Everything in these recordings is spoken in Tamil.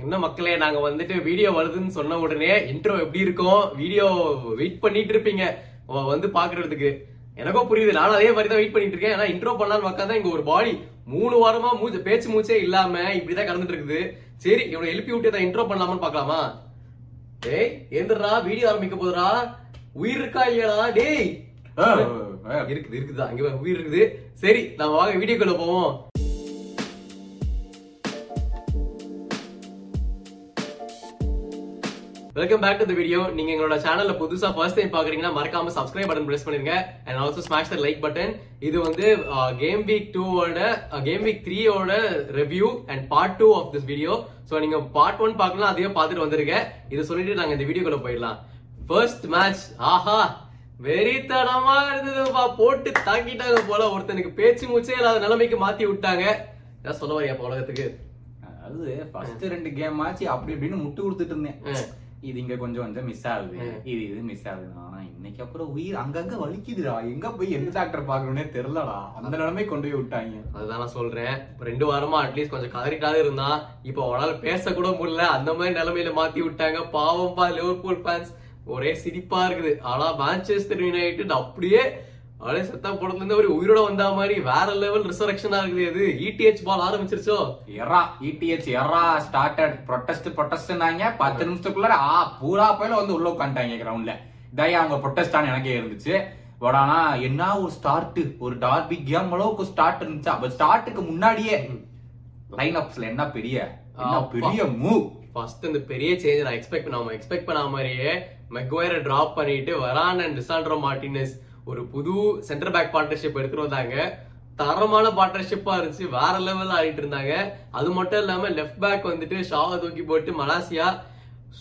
இன்னும் மக்களே, நாங்க வந்துட்டு வீடியோ வருதுன்னு சொன்ன உடனே இன்ட்ரோ எப்படி இருக்கும், வீடியோ வெயிட் பண்ணிட்டு இருப்பீங்க வந்து பாக்குறதுக்கு. எனக்கும் புரியுது, நானும் அதே மாதிரி தான் வெயிட் பண்ணிட்டு இருக்கேன். ஏன்னா இன்ட்ரோ பண்ணலான்னு உட்காந்தா இங்க ஒரு பாடி 3 வாரமா பேச்சு மூச்சே இல்லாம இப்படிதான் கடந்துட்டு இருக்குது. சரி, இவனை எழுப்பி விட்டு தான் இன்ட்ரோ பண்ணலாமான்னு பாக்கலாமா? டேய் எந்திரா, வீடியோ ஆரம்பிக்க போதுரா, உயிர் இருக்கா இல்லையா? டேய் இருக்குது இருக்குதா, அங்க உயிர் இருக்குது. சரி, நம்ம வாங்க வீடியோக்குள்ள போவோம். Welcome back to the video. நீங்க எங்களோட சேனல்ல புதுசா ஃபர்ஸ்ட் டைம் பாக்குறீங்கன்னா மறக்காம சப்ஸ்கிரைப் பட்டன் பிரஸ் பண்ணிருங்க. And also smash the like button. இது வந்து game week 2 game week 3 review and part 2 of this video. So நீங்க பார்ட் 1 பார்க்கலாம், அதையும் பார்த்துட்டு வந்துருங்க. இதை சொல்லிட்டு நாங்க இந்த வீடியோக்குள்ள போயிடலாம். ஃபர்ஸ்ட் மேட்ச், ஆஹா வெறித்தனமா இருந்ததுப்பா, போட்டு தாக்கிட்டாங்க போல. ஒருத்தனுக்கு பேச்சு மூச்சே இல்லாத நிலைமைக்கு மாத்தி விட்டாங்க. ஏதாவது சொல்ல வரையாப்பா உலகத்துக்கு? அதாவது ஃபர்ஸ்ட் 2 கேம் ஆச்சு அப்படி இப்படின்னு முட்டு கொடுத்துட்டு இருந்தேன். இது இங்க கொஞ்சம் மிஸ் ஆகுது, இது மிஸ் ஆகுது. ஆனா இன்னைக்கு அப்புறம் உயிர் அங்கங்க வலிக்குதுடா, எங்க போய் எந்த டாக்டர் பாக்கணும்னே தெரியலடா. அந்த நிலைமை கொண்டு போய் விட்டாங்க. அதுதான் நான் சொல்றேன், 2 வாரமா அட்லீஸ்ட் கொஞ்சம் கதறிட்டாலும் இருந்தா இப்ப அவனால பேச கூட முடியல. அந்த மாதிரி நிலைமையில மாத்தி விட்டாங்க. பாவம்பா லிவர்பூல் ஃபேன்ஸ், ஒரே சிரிப்பா இருக்குது. ஆனா மான்செஸ்டர் யுனைடெட் அப்படியே அப்படியே செத்தா போடுறது ஒரு உயிரோட வந்தா மாதிரி வேற லெவல் ரிசரக்ஷனா இருக்குது. அது ETH பால் ஆரம்பிச்சிருச்சோ, எரா ETH எரா ஸ்டார்டட் ப்ரொடெஸ்ட்னாங்க. 10 நிமிஷத்துக்குள்ள பூரா போயில வந்து உள்ள உட்காந்துட்டாங்க கிரவுண்ட்ல. தயா அவங்க ப்ரொடெஸ்டான எனக்கே இருந்துச்சு. உடனா என்ன ஒரு ஸ்டார்ட், ஒரு டார்பி கேம் அளவுக்கு ஸ்டார்ட் இருந்துச்சு. அப்ப ஸ்டார்ட்டுக்கு முன்னாடியே லைன் அப்ஸ்ல என்ன பெரிய பெரிய மூவ். ஃபர்ஸ்ட் இந்த பெரிய சேஞ்ச் நான் எக்ஸ்பெக்ட் பண்ண மாதிரியே மெக்வயரை டிராப் பண்ணிட்டு வரான் அண்ட் லிசாண்ட்ரோ மார்டினஸ் ஒரு புது சென்டர் பேக் பார்ட்னர்ஷிப் எடுத்துட்டு வந்தாங்க. தரமான பார்ட்னர்ஷிப்பா இருந்துச்சு, வேற லெவல்ல ஆடிட்டு இருந்தாங்க. அது மட்டும் இல்லாம லெஃப்ட் பேக் வந்துட்டு ஷாவை தூக்கி போட்டு மலேசியா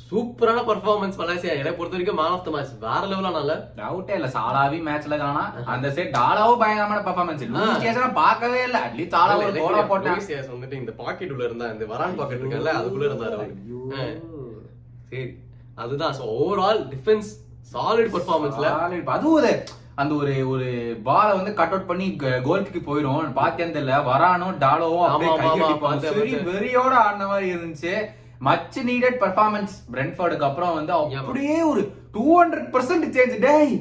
சூப்பரான பெர்ஃபார்மன்ஸ். மலேசியா என்னை பொறுத்த வரைக்கும் மேன் ஆஃப் த மேட்ச், வேற லெவலானால டவுட்டே இல்ல. சாலாவி மேட்ச்ல காணா அந்த சைட் டாலாவும் பயங்கரமான பெர்ஃபார்மன்ஸ் பார்க்கவே இல்ல. அட்லீஸ்ட் டாலாவும் போட்டாங்க. வந்துட்டு இந்த பாக்கெட் உள்ள இருந்தா, இந்த வரான் பாக்கெட் இருக்குல்ல அதுக்குள்ள இருந்தாரு. சரி அதுதான். சோ ஓவரால் டிஃபென்ஸ் சாலிட் பெர்ஃபார்மன்ஸ்ல, அதுவும் அந்த ஒரு ஒரு பாலை வந்து கட் அவுட் பண்ணி கோல்க்கு போயிடும். பாத்தேன் தெரியல, வரானோ டாலோவோ வெறியோட ஆடின மாதிரி இருந்துச்சு. மச் நீடட் பெர்ஃபார்மன்ஸ் பிரென்ட்ஃபோர்டுக்கு அப்புறம் வந்து அப்படியே ஒரு 200% சேஞ்ச். டேய்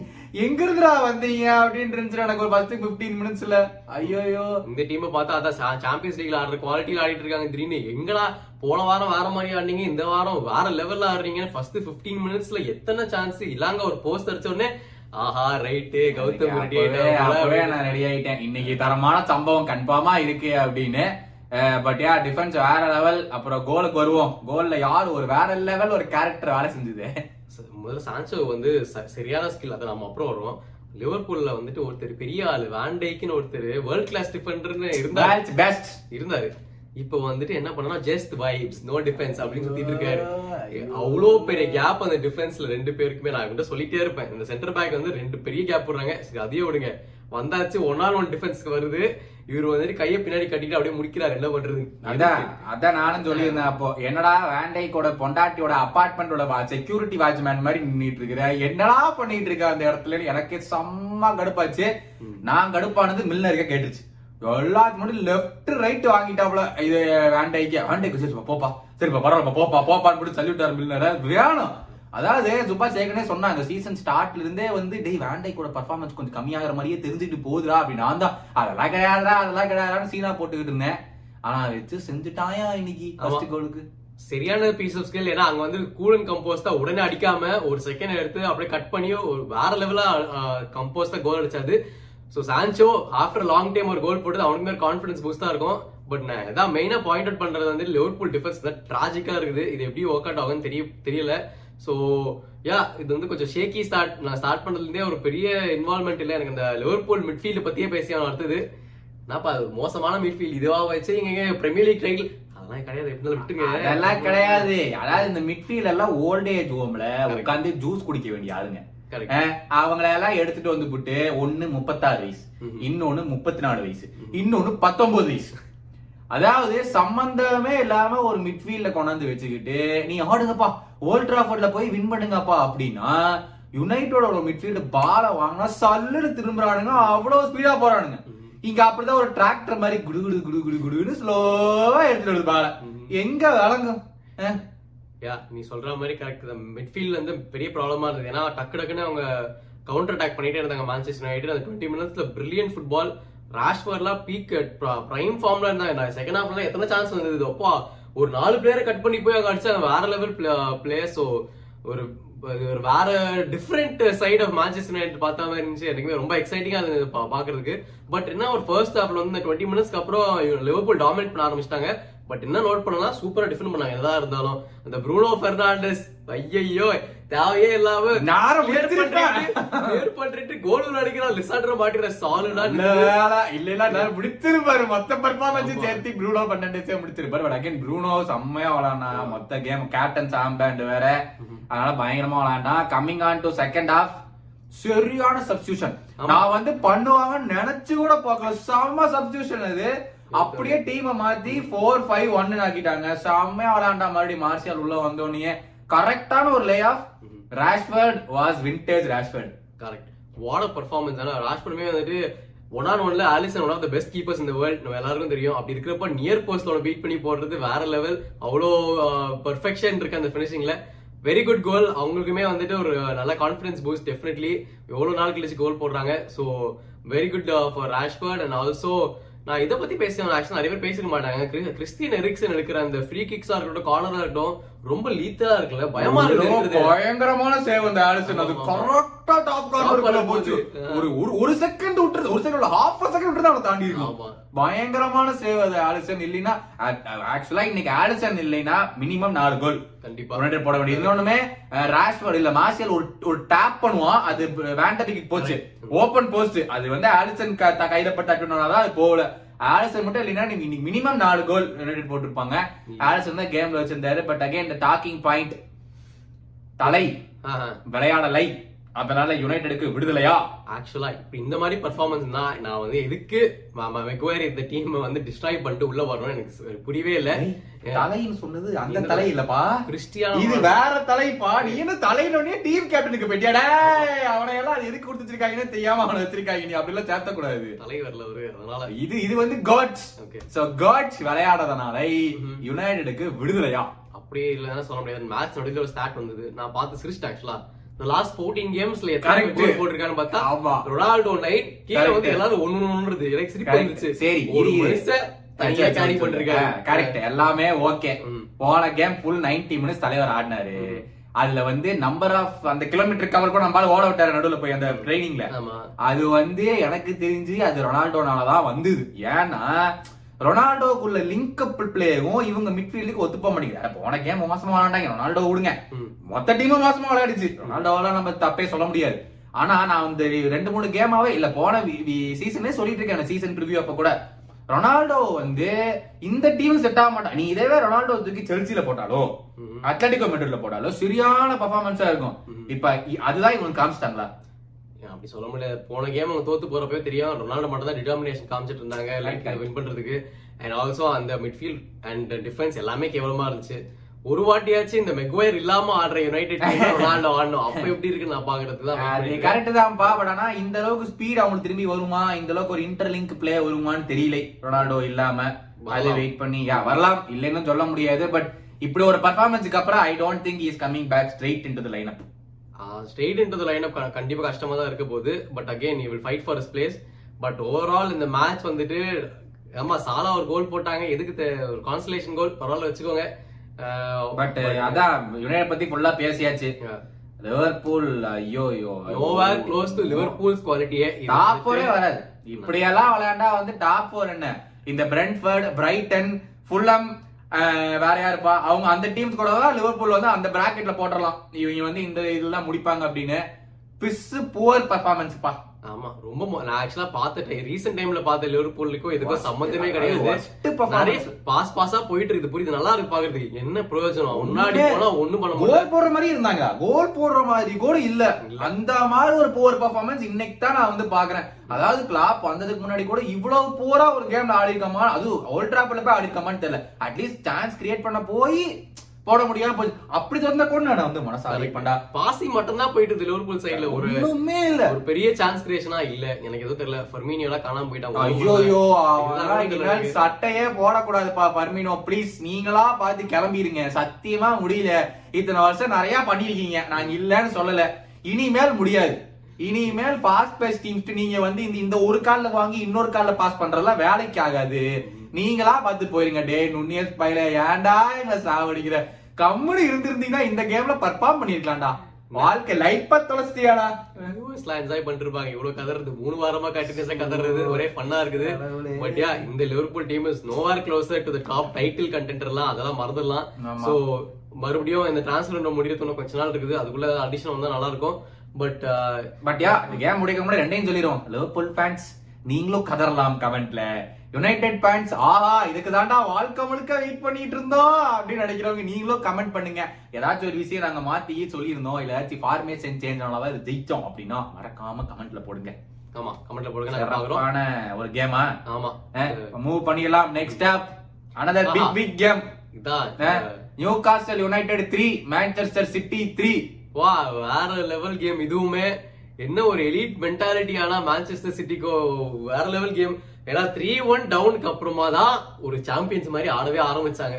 எங்க இருந்துடா வந்தீங்க அப்படின்னு இருந்துச்சு எனக்கு ஒரு 10-15 மினிட்ஸ்ல. ஐயோயோ இந்த டீம் பார்த்தா அதான் சாம்பியன்ஸ் லீக்ல ஆடுற குவாலிட்டியில ஆடிட்டு இருக்காங்க. திடீர்னு எங்கடா போன வாரம் வேற மாதிரி ஆடுனீங்க, இந்த வாரம் வேற லெவல்ல ஆடுறீங்கன்னு ஃபர்ஸ்ட் 15 மினிட்ஸ்ல எத்தனை சான்ஸ் இல்லாங்க. ஒரு போஸ்ட் அடிச்ச உடனே ஆஹா ரைட்டு கௌதம் ரெடி ஆயிட்டேன், நான் ரெடி ஆயிட்டேன், இன்னைக்கு தரமான சம்பவம் கன்ஃபார்மா இருக்கு அப்படின்னு. பட் யா டிஃபென்ஸ் வேற லெவல். அப்புறம் கோலுக்கு வருவோம். கோல்ல யார் ஒரு வேற லெவல் ஒரு கேரக்டர் வேலை செஞ்சது. முதல்ல சான்சோ வந்து சரியான ஸ்கில், அதை நம்ம அப்புறம் வருவோம். லிவர்பூல்ல வந்துட்டு ஒருத்தர் பெரிய ஆளு வான் டைக்னு ஒருத்தர் வேர்ல்ட் கிளாஸ் டிஃபெண்டர்னு இருந்தாரு. இப்ப வந்துட்டு என்ன பண்ணா ஜஸ்ட் வைப்ஸ் நோ டிஃபென்ஸ் அப்படின்னு சுத்திட்டு இருக்காரு. அவ்வளவு பெரிய கேப் அந்த டிஃபென்ஸ்ல 2 பேருக்குமே. நான் கிட்ட சொல்லிட்டே இருப்பேன், இந்த சென்டர் பேக் வந்து 2 பெரிய கேப் போடுறாங்க, அதையே விடுங்க. வந்தாச்சு 1-on-1 டிஃபென்ஸ்க்கு வருது. இவரு வந்துட்டு கையை பின்னாடி கட்டிட்டு அப்படியே முடிக்கிறாரு. என்ன பண்றது? அதான் நானும் சொல்லியிருந்தேன் அப்போ, என்னடா வேண்டைக்கோட பொண்டாட்டியோட அபார்ட்மெண்டோட செக்யூரிட்டி வாட்ச்மேன் மாதிரி நின்றுட்டு இருக்கிற என்னடா பண்ணிட்டு இருக்க அந்த இடத்துல. எனக்கு செம்ம கடுப்பாச்சு. நான் கடுப்பானது மில்னருக்கே கேட்டுச்சு. எல்லாத்துக்கு முன்னாடி லெப்ட் ரைட் வாங்கிட்டாப்ல இது வேண்டைக்கு. வேண்டைக்கு சரிப்பா போப்பா, சரிப்பா பரவாயில்ல போப்பா போப்பான்னு போட்டு சொல்லிவிட்டாரு மில்னரை. வேணும் அதாவது துப்பா சேகனே சொன்னா அந்த சீசன் ஸ்டார்ட்ல இருந்தே வந்து டே வேண்டைக்கோட பர்ஃபார்மன்ஸ் கொஞ்சம் கம்மியாகிற மாதிரியே தெரிஞ்சுட்டு போகுதுடா அப்படின்னா. தான் அதெல்லாம் கிடையாதுடா, அதெல்லாம் கிடையாதுன்னு சீனா போட்டுக்கிட்டு இருந்தேன். ஆனா வச்சு செஞ்சுட்டாயா இன்னைக்கு ஃபர்ஸ்ட் கோலுக்கு. சரியான பீஸ் ஆஃப் ஸ்கில். ஏன்னா அங்க வந்து கூலன் கம்போஸ் தான் உடனே அடிக்காம ஒரு செகண்ட் எடுத்து அப்படியே கட் பண்ணி ஒரு வேற லெவலா கம்போஸ் தான் கோல் அடிச்சாது. So Sancho after long time ஒரு கோல் போட்டது அவனுக்கு மேலே கான்ஃபிடன்ஸ் பூஸ்டா இருக்கும். பட் நான் அதான் மெயினா பாயிண்ட் அவுட் பண்றது வந்து லிவர்பூல் டிஃபென்ஸ் தான் ட்ராஜிக்கா இருக்குது. இது எப்படி ஒர்க் அவுட் ஆகும்னு தெரியல. ஸோ யா இது வந்து கொஞ்சம் ஷேக்கி ஸ்டார்ட். நான் ஸ்டார்ட் பண்ணதுலேருந்தே ஒரு பெரிய இன்வால்மெண்ட் இல்லை எனக்கு. இந்த லிவர்பூல் மிட்ஃபீல்டு பற்றியே பேசி அவன் அடுத்தது என்னப்பா அது மோசமான மிட்ஃபீல்டு இதுவாக வச்சு இங்கே பிரீமியர் லீக் டைட்டில் அதெல்லாம் கிடையாது. எப்படி விட்டுருங்க அதெல்லாம் கிடையாது. அதாவது இந்த மிட்ஃபீல்ட் எல்லாம் ஓல்ட் ஏஜ் ஹோம்ல உட்காந்து ஜூஸ் குடிக்க வேண்டிய ஆளுங்க. அவங்களெல்லாம் எடுத்துட்டு வந்து போட்டு ஒன்னு 36 வயசு, இன்னொன்னு 34 வயசு, இன்னொன்னு 19 வயசு. அதாவது சம்பந்தமே இல்லாம ஒரு மிட்ஃபீல்ட்ல கொண்டாந்து வச்சுக்கிட்டு நீ ஆடுங்கப்பா ஓல்ட் ட்ராஃபோர்ட்ல போய் வின் பண்ணுங்கப்பா அப்படின்னா யுனைட்டோட ஒரு மிட்ஃபீல்டு பாலை வாங்கினா சல்லுன்னு திரும்புறானுங்க. அவ்வளவு ஸ்பீடா போறானுங்க. இங்க அப்படிதான் ஒரு டிராக்டர் மாதிரி குடு குடு குடு குடு குடுன்னு ஸ்லோவா எடுத்துட்டு வருது பாலை. எங்க விளங்கும்? யா நீ சொல்ற மாதிரி கரெக்ட் தான். மிட்ஃபீல்ட் வந்து பெரிய ப்ராப்ளமா இருந்தது. ஏன்னா டக்கு டக்குன்னு அவங்க கவுண்டர் அட்டாக் பண்ணிட்டே இருந்தாங்க மான்செஸ்டர் யுனைடெட். அந்த 20 minutesல பிரில்லியன்ட் ஃபுட்பால், ராஷ்வர்ட்லாம் பீக் பிரைம் ஃபார்ம்ல இருந்தாங்க. செகண்ட் ஹாஃப்ல எத்தனை சான்ஸ் வந்தது அப்பா, ஒரு 4 பிளேயரை கட் பண்ணி போய் அவங்க அடிச்சு வேற லெவல் பிளேயர். ஸோ ஒரு ஒரு வேற different side of Manchester United பார்த்த மாதிரி இருந்துச்சு. எனக்குமே ரொம்ப எக்ஸைட்டிங்கா இருந்தது பாக்குறதுக்கு. பட் என்ன ஒரு ஃபர்ஸ்ட் ஹாஃப்ல வந்து 20 minutesக்கு அப்புறம் லிவர்பூல் டாமினேட் பண்ண ஆரம்பிச்சிட்டாங்க. பட் என்ன நோட் பண்ணலாம், சூப்பரா டிஃபெண்ட் பண்ணாங்க. எதா இருந்தாலும் அந்த ப்ரூனோ ஃபெர்னாண்டஸ் ஐயோ தேவையே இல்லாம கோல் அடிக்கிறான், லிசாண்டரோ மாட்டிக்கிறான் சாலிடா. இல்ல முடிச்சிருப்பாரு மொத்த பர்ஃபார்மன்ஸ் சேர்த்து ப்ரூனோ ஃபெர்னாண்டஸே முடிச்சிருப்பாரு. பட் அகைன் ப்ரூனோ செம்மையா விளாண்டா மொத்த கேம், கேப்டன் சாம்பேண்ட் வேற, அதனால பயங்கரமா விளாண்டா. Coming on to second half, சரியான சப்ஸ்டிடியூஷன். நான் வந்து பண்ணுவாங்க நினைச்சு கூட பாக்கல, செம்ம சப்ஸ்டிடியூஷன். அது அப்படியே டீமை மாத்தி 4-5-1 ஆக்கிட்டாங்க. செம்மையா விளையாண்டா மறுபடியும் மார்ஷியல் உள்ள வந்தோன்னே கரெக்டான ஒரு lay off. Rashford was vintage Rashford, correct what of performance. ஆனா ராஷ்வர்டுமே வந்துட்டு 1-on-1ல Alisson one of the best keepers இந்த வேர்ல்ட், நம்ம எல்லாருக்கும் தெரியும். அப்படி இருக்கிறப்ப நியர் போஸ்டோட பீட் பண்ணி போடுறது வேற லெவல், அவ்வளோ பெர்ஃபெக்ஷன் இருக்கு அந்த பினிஷிங்ல. Very good goal. அவங்களுக்குமே வந்துட்டு ஒரு நல்ல கான்ஃபிடன்ஸ் பூஸ்ட் டெஃபினெட்லி, எவ்வளவு நாள் கழிச்சு கோல் போடுறாங்க. So very good for Rashford. And also நான் இதை பத்தி பேசுவேன், ஆக்சுவலா நிறைய பேர் பேசிக்க மாட்டாங்க, கிறிஸ்டியன் எரிக்சன் எடுக்கிற அந்த ஃப்ரீ கிக்ஸா இருக்கட்டும் கார்னரா இருக்கட்டும் ரொம்ப லீத்தலா இருக்குல்ல, பயமா இருக்கு. பயங்கரமான சேவ் அந்த ஆலிசன், அது கரெக்ட்டா டாப் கார்னர்ல போச்சு. ஒரு செகண்ட் விட்டுறது, ஒரு செகண்ட் ஹாஃப் செகண்ட் விட்டுறது அவளை தாண்டி இருக்கும். பயங்கரமான சேவ் அது ஆலிசன். இல்லைன்னா ஆக்சுவலா இன்னைக்கு ஆலிசன் இல்லைன்னா மினிமம் 4 கோல் கண்டிப்பா போட வேண்டியது. இன்னொன்னுமே ராஷ்வர்ட் இல்ல மார்ஷியல் ஒரு டேப் பண்ணுவான், அது வேண்டபிக்கு போச்சு ஓபன் போஸ்ட். அது வந்து ஆலிசன் கையில பட்டாக்கணும்னாலதான் அது போகல. ஆலிசன் மட்டும் இல்லைன்னா இன்னைக்கு மினிமம் 4 கோல் யுனைடெட் போட்டிருப்பாங்க. ஆலிசன் தான் கேம்ல வச்சிருந்தாரு. பட் அகைன் இந்த டாக்கிங் பாயிண்ட் தலை விளையாடலை, அதனால யுனைடெடுக்கு விடுதலையா. ஆக்சுவலா இப்ப இந்த மாதிரி பெர்ஃபார்மன்ஸ் தான் நான் வந்து எதுக்கு மெக்வயர் இந்த டீம் வந்து டிஸ்ட்ராய் பண்ணிட்டு உள்ள வரணும் எனக்கு புரியவே இல்ல. தலைன்னு சொன்னது அந்த தலை இல்லப்பா, கிறிஸ்டியானோ இது வேற தலைப்பா. நீ என்ன தலையினே டீம் கேப்டனுக்கு பெட்டியாடா, அவனை எல்லாம் அது எதுக்கு கொடுத்து வச்சிருக்காங்கன்னு தெரியாம அவனை வச்சிருக்காங்க, நீ அப்படி எல்லாம் சேர்த்த கூடாது. தலைவர்ல ஒரு அதனால இது வந்து காட்ஸ். ஓகே சோ காட்ஸ் விளையாடுறதுனால யுனைடெடுக்கு விடுதலையா அப்படியே இல்லன்னு சொல்ல முடியாது. மேட்ச் நடுவுல ஒரு ஸ்டார்ட் வந்தது, நான் பார்த்து சிரிச்சிட்டேன். ஆக்சுவலா லாஸ்ட் 14 கேம்ஸ்ல கரெக்ட் கோல் போட்டுருக்கான்னு பார்த்தா ரொனால்டோ நைட் கீழ வந்து எல்லாரும் ஒண்ணுன்றது எலக்ட்ரிக் வந்துச்சு. சரி ஒரு மினிட்ஸ் தனியா கேரி பண்ணிருக்காரு, கரெக்ட் எல்லாமே ஓகே. போன கேம் ஃபுல் 90 மினிட்ஸ் தலைவர் ஆடினாரு. அதுல வந்து நம்பர் ஆஃப் அந்த கிலோமீட்டர் கவர் கூட நம்மளால ஓட விட்டாரு நடுவுல போய் அந்த ட்ரைனிங்ல. அது வந்து எனக்கு தெரிஞ்சு அது ரொனால்டோனாலதான் வந்தது. ஏன்னா ரொனால்டோக்குள்ள லிங்க் அப் பிளேயும் இவங்க மிட்ஃபீல்டுக்கு ஒத்துப்ப மாட்டேங்கிறாங்க. போன கேம் மோசமா விளையாண்டாங்க, ரொனால்டோ விடுங்க மொத்த டீமும் மோசமா விளையாடுச்சு. ரொனால்டோவெல்லாம் நம்ம தப்பே சொல்ல முடியாது. ஆனா நான் இந்த 2-3 கேமாவே இல்ல போன சீசன்லேயே சொல்லிட்டு இருக்கேன் சீசன் ரிவ்யூ அப்ப கூட, ரொனால்டோ வந்து இந்த டீம் செட் ஆக மாட்டான். நீ இதேவே ரொனால்டோ தூக்கி செல்சியில போட்டாலோ அத்லெட்டிகோ மெட்ரிட்ல போட்டாலோ சரியான பர்ஃபார்மன்ஸா இருக்கும். இப்ப அதுதான் இவங்க காமிச்சிட்டாங்களா அப்படி சொல்ல முடியாது. போன கேம் அவங்க தோத்து போறப்பவே தெரியும் ரொனால்டோ மட்டும் தான் டிட்டர்மினேஷன் காமிச்சிட்டு இருந்தாங்க லைக் வின் பண்றதுக்கு. அண்ட் ஆல்சோ அந்த மிட்ஃபீல்ட் அண்ட் டிஃபென்ஸ் எல்லாமே கேவலமா இருந்துச்சு. ஒரு வாட்டியாச்சும் இந்த மெக்வயர் இல்லாம ஆடுற யுனைடெட் ரொனால்டோ ஆடணும், அப்ப எப்படி இருக்கு நான் பாக்குறதுதான். கரெக்ட் தான்ப்பா, பட் ஆனா இந்த அளவுக்கு ஸ்பீட் அவங்களுக்கு திரும்பி வருமா, இந்த அளவுக்கு ஒரு இன்டர்லிங்க் பிளே வருமான்னு தெரியல. ரொனால்டோ இல்லாம அதுல வெயிட் பண்ணி வரலாம், இல்லைன்னு சொல்ல முடியாது. பட் இப்படி ஒரு பர்ஃபார்மன்ஸுக்கு அப்புறம் I don't think is coming back straight into the line up. Straight into the line up கண்டிப்பா கஷ்டமா தான் இருக்க போகுது. But again will fight for his place. But overall இந்த மேட்ச் வந்துட்டு ஆமா சாலா ஒரு கோல் போட்டாங்க, எதுக்கு ஒரு கான்சலேஷன் கோல் பரவாயில்ல வச்சுக்கோங்க. பட் அதான் யுனைடெட் பத்தி ஃபுல்லா பேசியாச்சு. லிவர்பூல் ஐயோ ஐயோ ஓவர் க்ளோஸ் டு லிவர்பூல்ஸ் குவாலிட்டியே டாப் 4 வராது. இப்படியெல்லாம் விளையாண்டா வந்து டாப் 4 என்ன, இந்த பிரெண்ட்ஃபோர்ட், பிரைட்டன், ஃபுல்ஹாம், வேற யாருப்பா அவங்க அந்த டீம்ஸ் கூட லிவர்பூல் வந்து அந்த பிராக்கெட்ல போட்டுறலாம், இவங்க வந்து இந்த இதெல்லாம் முடிப்பாங்க அப்படின்னு. பிஸ் புவர் பர்ஃபார்மன்ஸ்ப்பா. ஆமா ரொம்ப நான் ஆக்சுவலா பாத்துட்டேன் ரீசெண்ட் டைம்ல பார்த்த லிவர்பூலுக்கும் இதுக்கும் சம்பந்தமே கிடையாது. பாஸ் பாஸா போயிட்டு இருக்கு, புரியுது நல்லா இருக்கு பாக்குறதுக்கு, என்ன பிரயோஜனம். முன்னாடி போனா ஒண்ணும் பண்ண முடியாது, கோல் போடுற மாதிரி இருந்தாங்க, கோல் போடுற மாதிரி கூட இல்ல. அந்த மாதிரி ஒரு புவர் பர்ஃபார்மன்ஸ் இன்னைக்கு தான் நான் வந்து பாக்குறேன். அதாவது கிளாப் வந்ததுக்கு முன்னாடி கூட இவ்வளவு புவரா ஒரு கேம்ல ஆடிருக்கமா, அது ஓல்ட் டிராஃபோர்ட்ல போய் ஆடிருக்கமான்னு தெரியல. அட்லீஸ்ட் சான்ஸ் கிரியேட் பண்ண போய் போட முடியாம அப்படி திறந்தா கூட நான் வந்து மனசாரி பண்ணா பாசி மட்டும் தான் போயிட்டு லிவர்பூல் சைடுல ஒரு ஒண்ணுமே இல்ல, ஒரு பெரிய சான்ஸ் கிரியேஷனா இல்ல. எனக்கு எதுவும் தெரியல, ஃபெர்மினியோலாம் காணாம போயிட்டாங்க. ஐயோ இதெல்லாம் சட்டையே போடக்கூடாது ஃபெர்மினோ, பிளீஸ் நீங்களா பார்த்து கிளம்பிடுங்க. சத்தியமா முடியல, இத்தனை வருஷம் நிறைய பண்ணிருக்கீங்க, நான் இல்லன்னு சொல்லல, இனிமேல் முடியாது. இனிமேல் பாஸ் பேஸ் டீம்ஸ் நீங்க வந்து இந்த ஒரு கால்ல வாங்கி இன்னொரு கால்ல பாஸ் பண்றதெல்லாம் வேலைக்கு ஆகாது. நீங்களா பார்த்து போயிருங்க. டே நுண்ணியஸ் பையில ஏன்டா எங்களை சாவடிக்கிற, கம்முன்னு இருந்திருந்தீங்கன்னா இந்த கேம்ல பர்ஃபார்ம் பண்ணிருக்கலாம்டா. வாழ்க்கை லைஃபா தொலைச்சியாடா, என்ஜாய் பண்ணிருப்பாங்க. இவ்வளவு கதறது 3 வாரமா கண்டினியூஸா கதறது ஒரே ஃபன்னா இருக்குது. பட் யா, இந்த Liverpool team is nowhere closer to the top title கண்டெண்டர்லாம் அதெல்லாம் மறந்துடலாம். சோ மறுபடியும் இந்த டிரான்ஸ்ஃபர் முடியறதுக்கு கொஞ்ச நாள் இருக்குது, அதுக்குள்ள அடிஷன் வந்தா நல்லா இருக்கும். பட் யா, இந்த கேம் முடிக்க முன்னாடி ரெண்டையும் சொல்லிடுவோம். லிவர்பூல் ஃபேன்ஸ் நீங்களும் கதறலாம் கமெண்ட்ல, யுனைடெட் ஃபேன்ஸ் ஆஹா இதுக்கு தாண்டா வாழ்க்கை முழுக்க வெயிட் பண்ணிட்டு இருந்தோம் அப்படின்னு நினைக்கிறவங்க நீங்களும் கமெண்ட் பண்ணுங்க. ஏதாச்சும் ஒரு விஷயம் நாங்க மாத்தி சொல்லியிருந்தோம், இல்ல ஏதாச்சும் ஃபார்மேஷன் சேஞ்ச் ஆனாலதான் இது ஜெயிச்சோம் அப்படின்னா மறக்காம கமெண்ட்ல போடுங்க. ஆமா கமெண்ட்ல போடுங்க. ஒரு கேமா ஆமா மூவ் பண்ணிடலாம். Next up another big big game இதான். Newcastle United 3 Manchester City 3. வா, வேற லெவல் கேம் இதுவுமே. என்ன ஒரு எலிட் மென்டாலிட்டி ஆனா மான்செஸ்டர் சிட்டிக்கோ வேற லெவல் கேம். ஏன்னா 3-1 டவுனுக்கு அப்புறமா தான் ஒரு சாம்பியன்ஸ் மாதிரி ஆடவே ஆரம்பிச்சாங்க.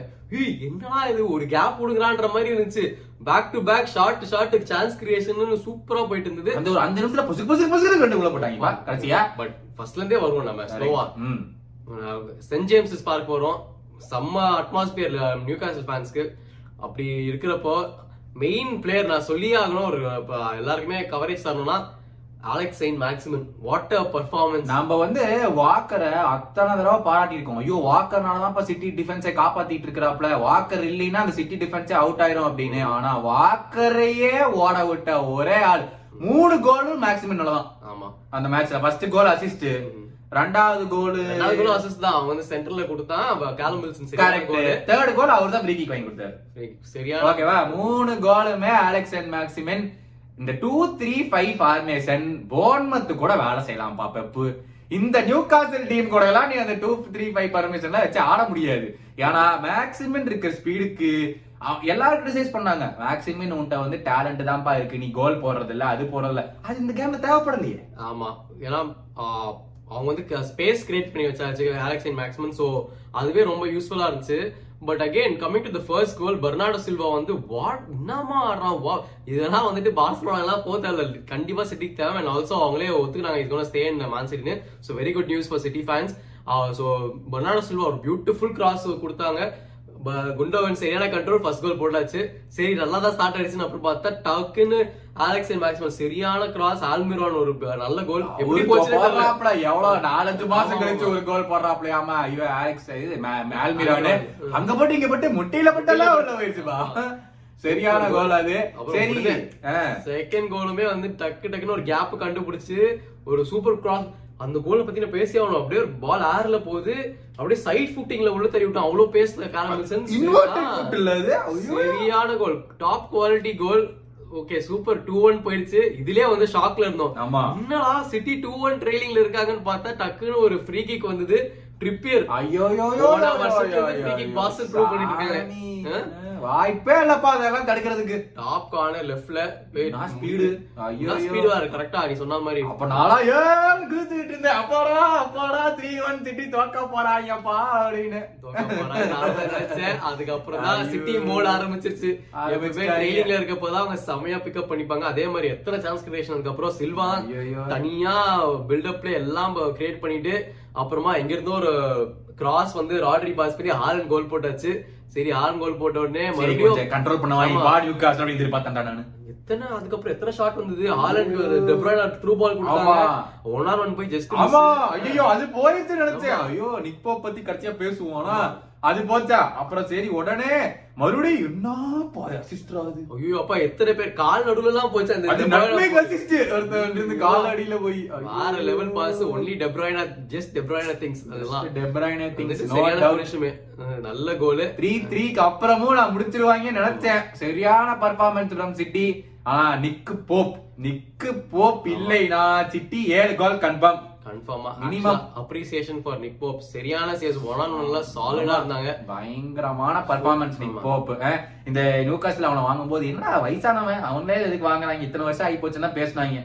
என்னடா இது ஒரு கேப் கொடுக்குறான்ற மாதிரி இருந்துச்சு. Back to back short short chance creation சூப்பரா போயிட்டு இருந்தது. அந்த ஒரு 5 நிமிஷத்துல பொசு பொசு பொசுக்கு ரெண்டு கோல் போட்டாங்க கடைசியா. பட் ஃபர்ஸ்ட்ல இருந்தே வருவோம் நம்ம ஸ்லோவா. சென்ட் ஜேம்ஸ் பார்க் போறோம். செம்ம அட்மாஸ்பியர் நியூகாஸ்டல் ஃபேன்ஸ்க்கு. அப்படி இருக்கிறப்போ மெயின் பிளேயர் நான் சொல்லி ஆகணும், ஒரு எல்லாருக்குமே கவரேஜ் தரணும்னா Alex Saint Maximin. What a performance. நம்ம வந்து வாக்கரை அத்தனை தடவை பாராட்டி இருக்கோம். ஐயோ வாக்கர்னாலதான் இப்ப சிட்டி டிஃபென்ஸை காப்பாத்திட்டு இருக்கிறாப்ல, வாக்கர் இல்லைன்னா அந்த சிட்டி டிஃபென்ஸே அவுட் ஆயிரும் அப்படின்னு. ஆனா வாக்கரையே ஓட விட்ட ஒரே ஆள். 3 கோலும் மேக்ஸிமின்னாலதான். ஆமா அந்த மேட்ச்ல ஃபர்ஸ்ட் கோல் அசிஸ்ட், 2வது கோல் அசிஸ்ட் தான். அவன் வந்து சென்டர்ல கொடுத்தா காலம் வில்சன் கரெக்ட். 3rd கோல் அவர் தான் ஃப்ரீ கிக் வாங்கி கொடுத்தாரு. சரியா ஓகேவா? 3 கோலுமே அலெக்ஸ் செயின்ட்-மேக்ஸிமின். இந்த 2-3-5 ஃபார்மேஷன் போன்மத்து கூட வேலை செய்யலாம் பாப்பப்பு. இந்த நியூகாஸ்டல் டீம் கூட எல்லாம் நீ அந்த 2-3-5 ஃபார்மேஷன்ல வச்சு ஆட முடியாது. ஏன்னா மேக்ஸிமின் இருக்கிற ஸ்பீடுக்கு எல்லாரும் கிரிட்டிசைஸ் பண்ணாங்க, மேக்ஸிமின் உன்ட்ட வந்து டேலண்ட் தான்ப்பா இருக்கு, நீ கோல் போடுறது இல்ல அது போடுறது இல்ல, அது இந்த கேம்ல தேவைப்படலையே. ஆமா, ஏன்னா அவங்க வந்து ஸ்பேஸ் கிரியேட் பண்ணி வச்சாச்சு அலெக்ஸ் செயின்ட்-மேக்ஸிமின். சோ அதுவே ரொம்ப யூஸ்ஃபுல்லா இருந்துச்சு. But again coming to the first goal, Bernardo Silva வந்து வாட் என்னமா ஆடுறான். வா, இதெல்லாம் வந்துட்டு பார்சலோனா எல்லாம் போதல்ல, கண்டிப்பா சிட்டிக்கு தேவை. அண்ட் ஆல்சோ அவங்களே ஒத்துக்குனாங்க இதுக்கு ஸ்டே இன் மான் சிட்டின்னு. So very good news for City fans. So Bernardo Silva ஒரு பியூட்டிஃபுல் கிராஸ் கொடுத்தாங்க. குண்டோவன் சரியான கண்ட்ரோல், ஃபர்ஸ்ட் கோல் போட்டாச்சு. சரி நல்லா தான் ஸ்டார்ட் ஆயிடுச்சுன்னு அப்புறம் பார்த்தா டக்குன்னு அலெக்ஸ் மேக்ஸிமின் சரியான கிராஸ், ஆல்மிரான் ஒரு நல்ல கோல். எப்படி போச்சுல, எவ்வளவு 4-5 மாசம் கழிச்சு ஒரு கோல் போடுறாப்லயாமா இவன் அலெக்ஸ் ஆல்மிரான். அங்க போட்டு இங்க போட்டு முட்டையில போட்டெல்லாம் உள்ள போயிடுச்சுப்பா, சரியான கோல் அது. சரி செகண்ட் கோலுமே வந்து டக்கு டக்குன்னு ஒரு கேப் கண்டுபிடிச்சு ஒரு சூப்பர் கிராஸ். அந்த கோலை பத்தி நான் பேசி ஆகணும். அப்படியே ஒரு பால் ஆறுல போகுது, அப்படியே சைட் ஃபுட்டிங்ல உள்ள தள்ளி விட்டான். அவ்வளவு பேசல காலம் வில்சன். சரியான goal, top quality goal. Okay super. 2-1 போயிடுச்சு. இதுலயே வந்து ஷாக்ல இருந்தோம். என்னடா சிட்டி 2-1 ட்ரெயிலிங்ல இருக்காங்கன்னு பார்த்தா டக்குன்னு ஒரு ஃப்ரீ கிக் வந்தது. ட்ரிப்பியர் வாய்ப்பே இல்லப்பா அதெல்லாம் தடுக்கிறதுக்கு. டாப் கார்னர் லெஃப்ட்ல ஸ்பீடு ஸ்பீடா இருக்கு. கரெக்டா நீ சொன்ன மாதிரி. அப்ப நாளா ஏன் குதிச்சிட்டு இருந்தேன், அப்பாடா அப்பாடா 3-1 சிட்டி தோக்க போறாங்கப்பா அப்படின்னு தோக்க போறாங்க. அதுக்கப்புறம் தான் சிட்டி மோட ஆரம்பிச்சிருச்சு. ட்ரெயிலிங்ல இருக்கப்போதான் அவங்க செமையா பிக்அப் பண்ணிப்பாங்க. அதே மாதிரி எத்தனை சான்ஸ் கிரியேஷன். அதுக்கப்புறம் சில்வா தனியா பில்டப்ல எல்லாம் கிரியேட் பண்ணிட்டு அப்புறமா எங்க இருந்தோ ஒரு கிராஸ் வந்து ராட்ரி பாஸ் பண்ணி ஹாலண்ட் கோல் போட்டாச்சு. சரி ஹாலண்ட் கோல் போட்ட உடனே மறுபடியும் கண்ட்ரோல் பண்ணுவாங்க பாடி லுக்காஸ் அப்படி எதிர்பார்த்தேன் நான். எத்தனை அதுக்கப்புறம் எத்தனை ஷாட் வந்தது. ஹாலண்ட் தி ப்ரோனா த்ரூ பால் கொடுத்தாங்க. 1-1 போய் ஜஸ்ட் மிஸ். ஆமா ஐயோ அது போயிடுச்சு நினைச்சேன். ஐயோ நிப்போ பத்தி கடைசியா பேசுவோம்னா அது போச்சா. அப்புறம் சரி உடனே மறுபடியும் என்ன அசிஸ்ட் ஆகுது. ஐயோ அப்பா எத்தனை பேர் கால் நடுவுல எல்லாம் போச்சு. அந்த கால் அடியில போய் வேற லெவல் பாஸ். ஒன்லி டெ ப்ரோனா, ஜஸ்ட் டெ ப்ரோனா திங்ஸ். அதெல்லாம் டெ ப்ரோனா திங்ஸ். நல்ல கோல். 3-3க்கு அப்புறமும் நான் முடிச்சிருவாங்க நினைச்சேன். சரியான பர்ஃபார்மன்ஸ் ஃப்ரம் சிட்டி. ஆனா நிக்கு போப் இல்லைனா City 7 goal confirm. Appreciation for Nick Pope. சரியான சேஸ் 1-on-1 சாலிடா இருந்தாங்க, பயங்கரமான பெர்ஃபார்மன்ஸ் நிக் போப். இந்த நியூகாஸ்ல அவனை வாங்கும் போது என்ன வயசானவன், அவங்களே எதுக்கு வாங்குறாங்க, இத்தனை வருஷம் ஆகி போச்சுன்னா பேசினாங்க.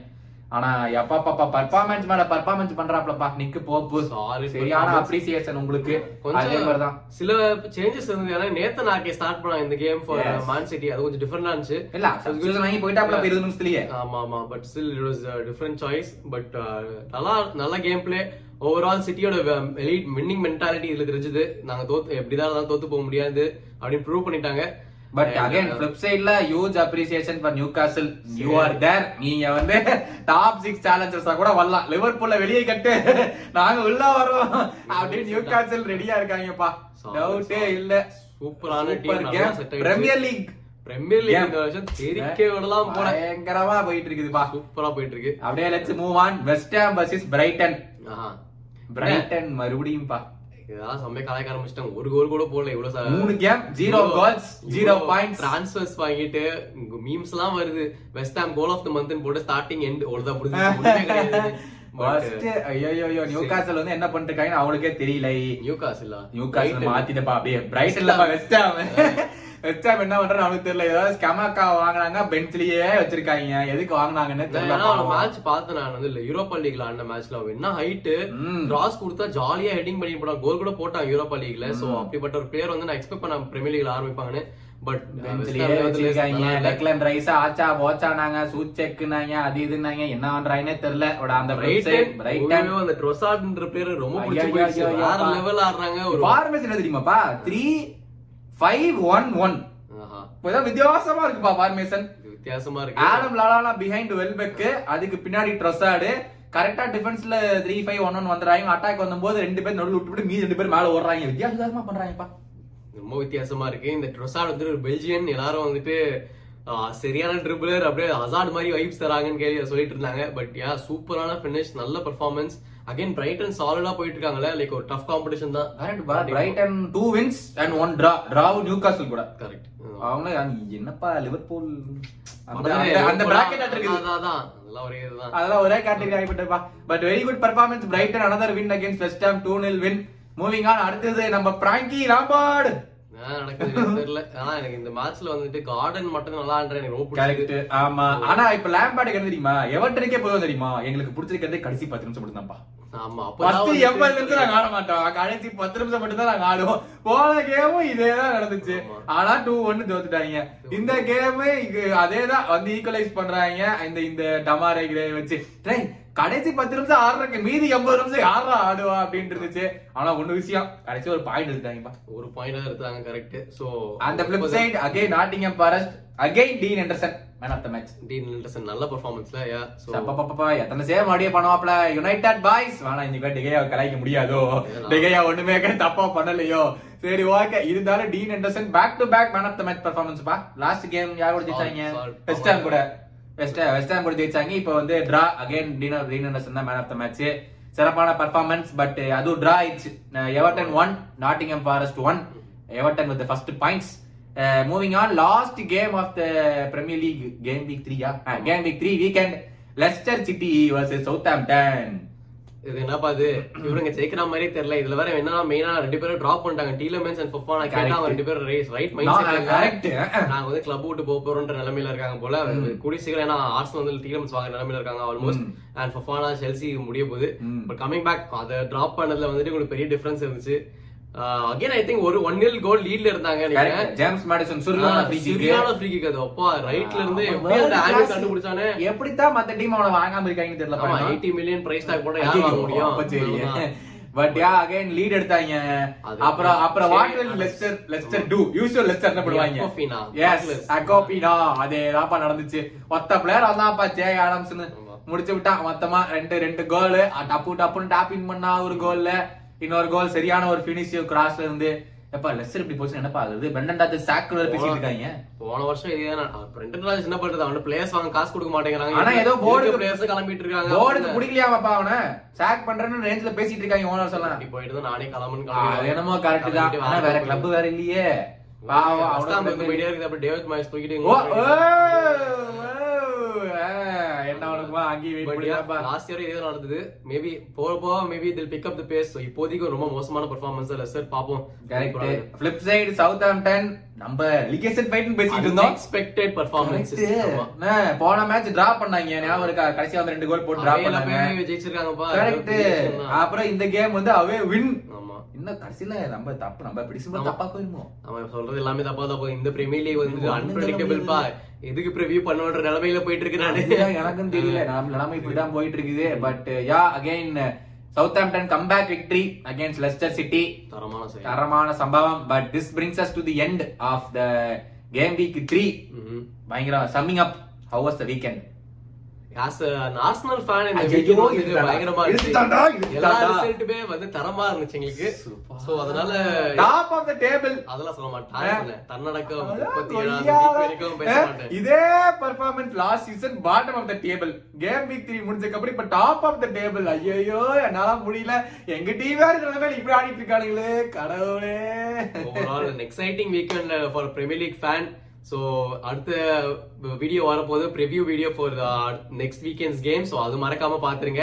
ஆனா எப்பா பாப்பா பெர்ஃபார்மன்ஸ் மேல பெர்ஃபார்மன்ஸ் பண்றாப்லப்பா நிக் போப். சரியான அப்ரிசியேஷன் உங்களுக்கு. அதே மாதிரி தான் சில சேஞ்சஸ் இருந்தது. நேத்து நாக்கே ஸ்டார்ட் பண்ணாங்க இந்த கேம் ஃபார் மான் சிட்டி, அது கொஞ்சம் டிஃபரெண்டா இருந்துச்சு. இல்ல சப்ஸ்டிட்யூஷன் வாங்கி போயிட்டாப்ல 20 நிமிஷத்துலயே. ஆமா ஆமா, but still it was a different choice. But நல்ல கேம் பிளே ஓவரால். சிட்டியோட எலிட் வின்னிங் மென்டாலிட்டி இதுல இருந்துது. நாங்க எப்படிதான் தோத்து போக முடியாது அப்படின்னு ப்ரூவ் பண்ணிட்டாங்க. But again, flip sideல huge appreciation for Newcastle. You are there. நீங்க வந்து டாப் 6 சேலஞ்சர்ஸா கூட வரலாம். லிவர்பூல்ல வெளியே கட்டு, நாங்க உள்ள வரோம் அப்படி நியூகாஸ்ல் ரெடியா இருக்காங்கப்பா. டவுட்டே இல்ல. சூப்பரான டீம். பிரீமியர் லீக் இந்த வருஷம் தெரிக்கே விடலாம் போல. பயங்கரமா போயிட்டு இருக்குதுப்பா. சூப்பரா போயிட்டு இருக்கு. அப்படியே let's move on. West Ham versus Brighton. Brighton மறுபடியும் பா ஒரு கோல் கூட போடல. வாங்கிட்டு மீம்ஸ் எல்லாம் வருது. West Ham goal of the month போட்டு ஸ்டார்டிங் எண்ட் ஒருதான் நியூகாஸ்ல் வந்து என்ன பண்ணிருக்காங்க அவளுக்கே தெரியல. நியூகாஸ்ல் மாத்திட்டப்பா அப்படியே. பிரைட்டன்ல வெஸ்ட் ஹாம் என்ன பண்ற நமக்கு தெரியல. ஏதாவது ஸ்கமாக்கா வாங்கினாங்க, பென்ச்லயே வச்சிருக்காங்க, எதுக்கு வாங்கினாங்கன்னு தெரியல. மேட்ச் பார்த்து நான் வந்து யூரோப்பா லீக்ல ஆன மேட்ச்ல என்ன ஹைட் கிராஸ் கொடுத்தா ஜாலியா ஹெட்டிங் பண்ணி போனா கோல் கூட போட்டான் யூரோப்பா லீக்ல. சோ அப்படிப்பட்ட ஒரு பிளேயர் வந்து நான் எக்ஸ்பெக்ட் பண்ண பிரீமியர் லீக்ல ஆரம்பிப்பாங்கன்னு. பட் டெக்லன் ரைஸ் ஆச்சா போச்சானாங்க, சூச்செக்குனாங்க, அது இதுனாங்க, என்ன பண்றாங்கன்னே தெரியல. அந்த பிரைட்டன் அந்த ட்ரோசார்ட்ன்ற பிளேயர் ரொம்ப பிடிச்சு போயிடுச்சு. வேற லெவல் ஆடுறாங்க. ஒரு ஃபார்மேஷன் என்ன தெரியுமாப்பா, 3-5-1-1. வித்தியாசமா இருக்குப்பா ஃபார்மேஷன். வித்தியாசமா இருக்கு. ஆடம் லாலானா பிஹைண்ட் வெல்பெக், அதுக்கு பின்னாடி ட்ரஸாடு. கரெக்டா டிஃபென்ஸ்ல 3-5-1-1 வந்துறாங்க. அட்டாக் வந்தபோது ரெண்டு பேர் நடுவுல விட்டுட்டு மீதி ரெண்டு பேர் மேல ஓடுறாங்க. வித்தியாசமா பண்றாங்கப்பா. ரொம்ப வித்தியாசமா இருக்கு. இந்த ட்ரஸாடு வந்து ஒரு பெல்ஜியன். எல்லாரும் வந்துட்டு சரியான ட்ரிபிளர், அப்படியே ஹசார்ட் மாதிரி வைப்ஸ் தராங்கன்னு கேள்வி சொல்லிட்டு இருந்தாங்க. பட் யா சூப்பரான பினிஷ், நல்ல பெர்ஃபார்மன்ஸ். அகைன் பிரைட்டன் சாலிடா போயிட்டு இருக்காங்களே. லைக் ஒரு டஃப் காம்படிஷன் தான். Correct. Brighton 2 wins and 1 draw Newcastle கூட. கரெக்ட். அவங்க என்னப்பா லிவர்பூல் அந்த பிராக்கெட் அட்ருக்கு அதான் அதெல்லாம் ஒரே இதுதான். அதெல்லாம் ஒரே கேட்டகரி ஆயிட்டப்பா. But very good performance. Brighton another win against West Ham 2-0 win. Moving on. அடுத்து நம்ம பிராங்கி லாம்பார்ட். நடக்குதுன்னு தெரியல. ஆனா எனக்கு இந்த மேட்ச்ல வந்துட்டு கார்டன் மட்டும் நல்லா எனக்கு ரொம்ப பிடிச்சிருக்கு. ஆமா, ஆனா இப்ப லாம்பார்டுக்கு என்ன தெரியுமா, எவர்டனுக்கே போதும் தெரியுமா, எங்களுக்கு பிடிச்சிருக்கிறதே கடைசி 10 நிமிஷம் மட்டும்தான்ப்பா. ஆமா, அப்ப 80 நிமிஷம் நாங்க ஆட மாட்டோம், கடைசி 10 நிமிஷம் மட்டும் தான் நாங்க ஆடுவோம். போன கேமும் இதேதான் நடந்துச்சு. ஆனா 2-1 தோத்துட்டாங்க. இந்த கேம் அதேதான் வந்து ஈக்குவலைஸ் பண்றாங்க இந்த இந்த டமாரை வச்சு. கடைசி 10 நிமிஷம் ஆடுறதுக்கு மீதி 80 நிமிஷம் ஆடுறா ஆடுவா அப்படின்னு இருந்துச்சு. ஆனா ஒண்ணு விஷயம், கடைசி ஒரு பாயிண்ட் எடுத்தாங்கப்பா. ஒரு பாயிண்ட் தான் எடுத்தாங்க. கரெக்ட். சோ அந்த flip side again Nottingham Forest again Dean Anderson man of the match. Dean Anderson நல்ல பெர்ஃபார்மன்ஸ்ல. யா சோ அப்பப்பப்பா எத்தனை சேம் ஆடியே பண்ணுவாப்ல. யுனைட்டட் பாய்ஸ் வாடா, இன்னைக்கு டெகையா கலைக்க முடியாதோ, டெகையா ஒண்ணுமே தப்பா பண்ணலையோ. சரி ஓகே, இருந்தாலும் Dean Anderson back to back man of the match performance பா. லாஸ்ட் கேம் யாரோட ஜெயிச்சாங்க? ஃபர்ஸ்ட் டைம் கூட வெஸ்ட் ஹாம் கூட ஜெயிச்சாங்க. இப்போ வந்து டிரா அகைன் டீன் ஆண்டர்சன் தான் மேன் ஆஃப் தி மேட்ச். சிறப்பான பெர்ஃபார்மன்ஸ். பட் அது டிரா ஆயிடுச்சு. Everton 1 Nottingham Forest 1. Everton with the first points. Moving on. Last game of the premier league game week 3 yeah game week 3 weekend Leicester City versus Southampton. இது என்ன பாது, இவங்க ஜெயிக்கிற மாதிரி தெரியல. இதுல வேற என்னன்னா மெயினா ரெண்டு பேரும் டிராப் பண்ணிட்டாங்க. டீலமென்ஸ் அண்ட் ஃபப்பானா கேட்டா ரெண்டு பேரும் ரைட் மைண்ட் செட். கரெக்ட். நாங்க வந்து கிளப் விட்டு போக போறோம்ன்ற நிலைமையில இருக்காங்க போல. கூடி சீக்கிரம் ஏன்னா ஆர்சனல் வந்து டீலமென்ஸ் வாங்குற நிலைமையில இருக்காங்க ஆல்மோஸ்ட். அண்ட் ஃபப்பானா செல்சி முடிய போகுது. பட் கமிங் பேக் அதை டிராப் பண்ணதுல வந்துட்டு உங்களுக்கு பெரிய டிஃபரன்ஸ் இருந்துச்சு. அகைன் ஐ திங்க் ஒரு 1-0 கோல் லீட்ல இருந்தாங்க. ஜேம்ஸ் மேடிசன் சுரியான ஃப்ரீ கிக். சுரியான ஃப்ரீ கிக் அது அப்பா ரைட்ல இருந்து எப்படி அந்த ஆங்கிள் கண்டுபிடிச்சானே. எப்படி தான் மத்த டீம் அவன வாங்காம இருக்காங்கன்னு தெரியல. ஆமா, 80 மில்லியன் பிரைஸ் டாக் போட யார் வாங்க முடியும். அப்ப சரியா. பட் யா அகைன் லீட் எடுத்தாங்க. அப்புறம் what will Leicester do? Usual Leicester என்ன பண்ணுவாங்க? அகோபினா. எஸ், அகோபினா. அதேதான்ப்பா நடந்துச்சு. ஒத்த பிளேயர் அதான்ப்பா ஜே ஆடம்ஸ்னு முடிச்சு விட்டான். மொத்தமா ரெண்டு கோல். டப்பு டப்புன்னு டாப்பிங் பண்ணா ஒரு கோல்ல, இன்னொரு கோல் சரியான ஒரு பினிஷ் கிராஸ்ல இருந்து. எப்பா லெஸ்டர் இப்படி போச்சு என்னப்பா ஆகுது? பெர்னார்டோ சாக்குல பேசிட்டு இருக்காங்க. போன வருஷம் இதேதான் என்ன பண்றது, அவன பிளேயர்ஸ் வாங்க காசு கொடுக்க மாட்டேங்கிறாங்க. ஆனா ஏதோ போர்டுக்கு பிளேயர்ஸ் கிளம்பிட்டு இருக்காங்க. போர்டுக்கு முடிக்கலையாப்பா, அவன சாக் பண்றேன்னு ரேஞ்சில பேசிட்டு இருக்காங்க ஓனர்ஸ் எல்லாம். இப்படி போயிட்டு தான் நானே கிளம்புன்னு கிளம்பி என்னமோ. கரெக்ட் தான். ஆனா வேற கிளப் வேற இல்லையே. அவன் மீடியா இருக்குது. அப்படி டேவிட் மாய்ஸ் தூக்கிட்டு என்ன நம்ம அங்கேயே வெயிட் பண்ணிடலாம். லாஸ்ட் இயர் இதே நடந்தது, மேபி போக போக மேபி தில் pick up the pace. So இப்போதைக்கு ரொம்ப மோசமான பெர்ஃபார்மன்ஸ் தான் லெஸ்டர், பாப்போம். கரெக்ட். ஃபிளிப் சைடு சவுத்ஹாம்ப்டன் நம்ம லிகேஷன் ஃபைட்னு பேசிட்டு இருந்தோம், எக்ஸ்பெக்டட் பெர்ஃபார்மன்ஸ். ஆமா, போன மேட்ச் டிரா பண்ணாங்க, ஞாபகம் இருக்கா? கடைசியா வந்து 2 கோல் போட்டு டிரா பண்ணாங்க, ஜெயிச்சிருக்காங்கப்பா. கரெக்ட். அப்புறம் இந்த கேம் வந்து அவே வின். ஆமா, இன்ன கடைசில நம்ம தப்பு, நம்ம பிடிச்சது தப்பா போயிடுமோ? நம்ம சொல்றது எல்லாமே தப்பா தான் போய். இந்த பிரீமியர் லீக் வந்து அன்பிரடிக்டபிள் பா, எதுக்கு ப்ரிவ்யூ பண்ணுன்ற நிலைமையில போயிட்டு இருக்கு. எனக்கும் தெரியல, நிலைமை இப்படிதான் போயிட்டு இருக்குது. But yeah again Southampton comeback victory against Leicester City, தரமான சம்பவம். But this brings us to the end of the game week 3. பயங்கர summing up, how was the weekend? As an Arsenal fan, பயங்கரமா இருந்துச்சுமே வந்து தரமா இருந்துச்சு எங்களுக்கு. சோ அதனால டாப் ஆஃப் தி டேபிள் அதெல்லாம் சொல்ல மாட்டேன், தன்னடக்கம் 37 வரைக்கும் பேச மாட்டேன். இதே performance last season bottom of the table, game week 3 முடிஞ்சதுக்கு அப்புறம் இப்ப டாப் ஆஃப் தி டேபிள். ஐயோ என்னால முடியல, எங்க டீம் வேற நிலைமையில இப்படி ஆடிட்டு இருக்கானுங்களே கடவுளே. Overall an exciting weekend for Premier League fan. So அடுத்த வீடியோ வரப்போது, preview video for next weekend's game. So அது மறக்காம பாத்துருங்க.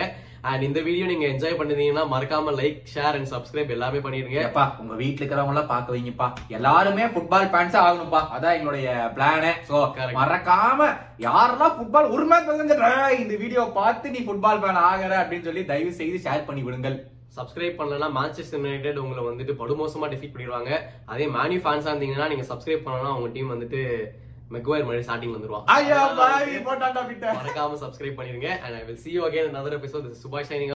அண்ட் இந்த வீடியோ நீங்க என்ஜாய் பண்ணிருந்தீங்கன்னா மறக்காம லைக், ஷேர் அண்ட் சப்ஸ்கிரைப் எல்லாமே பண்ணிருங்க. அப்பா உங்க வீட்டுல இருக்கிறவங்க எல்லாம் பாக்க வைங்கப்பா, எல்லாருமே ஃபுட்பால் ஃபேன்ஸ் ஆகணும்ப்பா, அதான் எங்களுடைய பிளான். சோ மறக்காம யாரெல்லாம் ஃபுட்பால் ஒரு மேட்ச் வந்து இந்த வீடியோ பார்த்து நீ ஃபுட்பால் ஃபேன் ஆகிற அப்படின்னு சொல்லி தயவு செய்து ஷேர் பண்ணி விடுங்கள். சப்ஸ்கிரைப் பண்ணலன்னா மான்செஸ்டர் யுனைடெட் உங்களை வந்துட்டு படுமோசமா டிஃபீட் பண்ணிடுவாங்க. அதே மேன் யூ ஃபேன்ஸா இருந்தீங்கன்னா நீங்க சப்ஸ்கிரைப் பண்ணலன்னா அவங்க டீம் வந்துட்டு மெக்வையர் மாதிரி ஸ்டார்டிங் வந்துருவாங்க. மறக்காம சப்ஸ்கிரைப் பண்ணிருங்க. And I will see you again in another episode. This is Subhash signing off.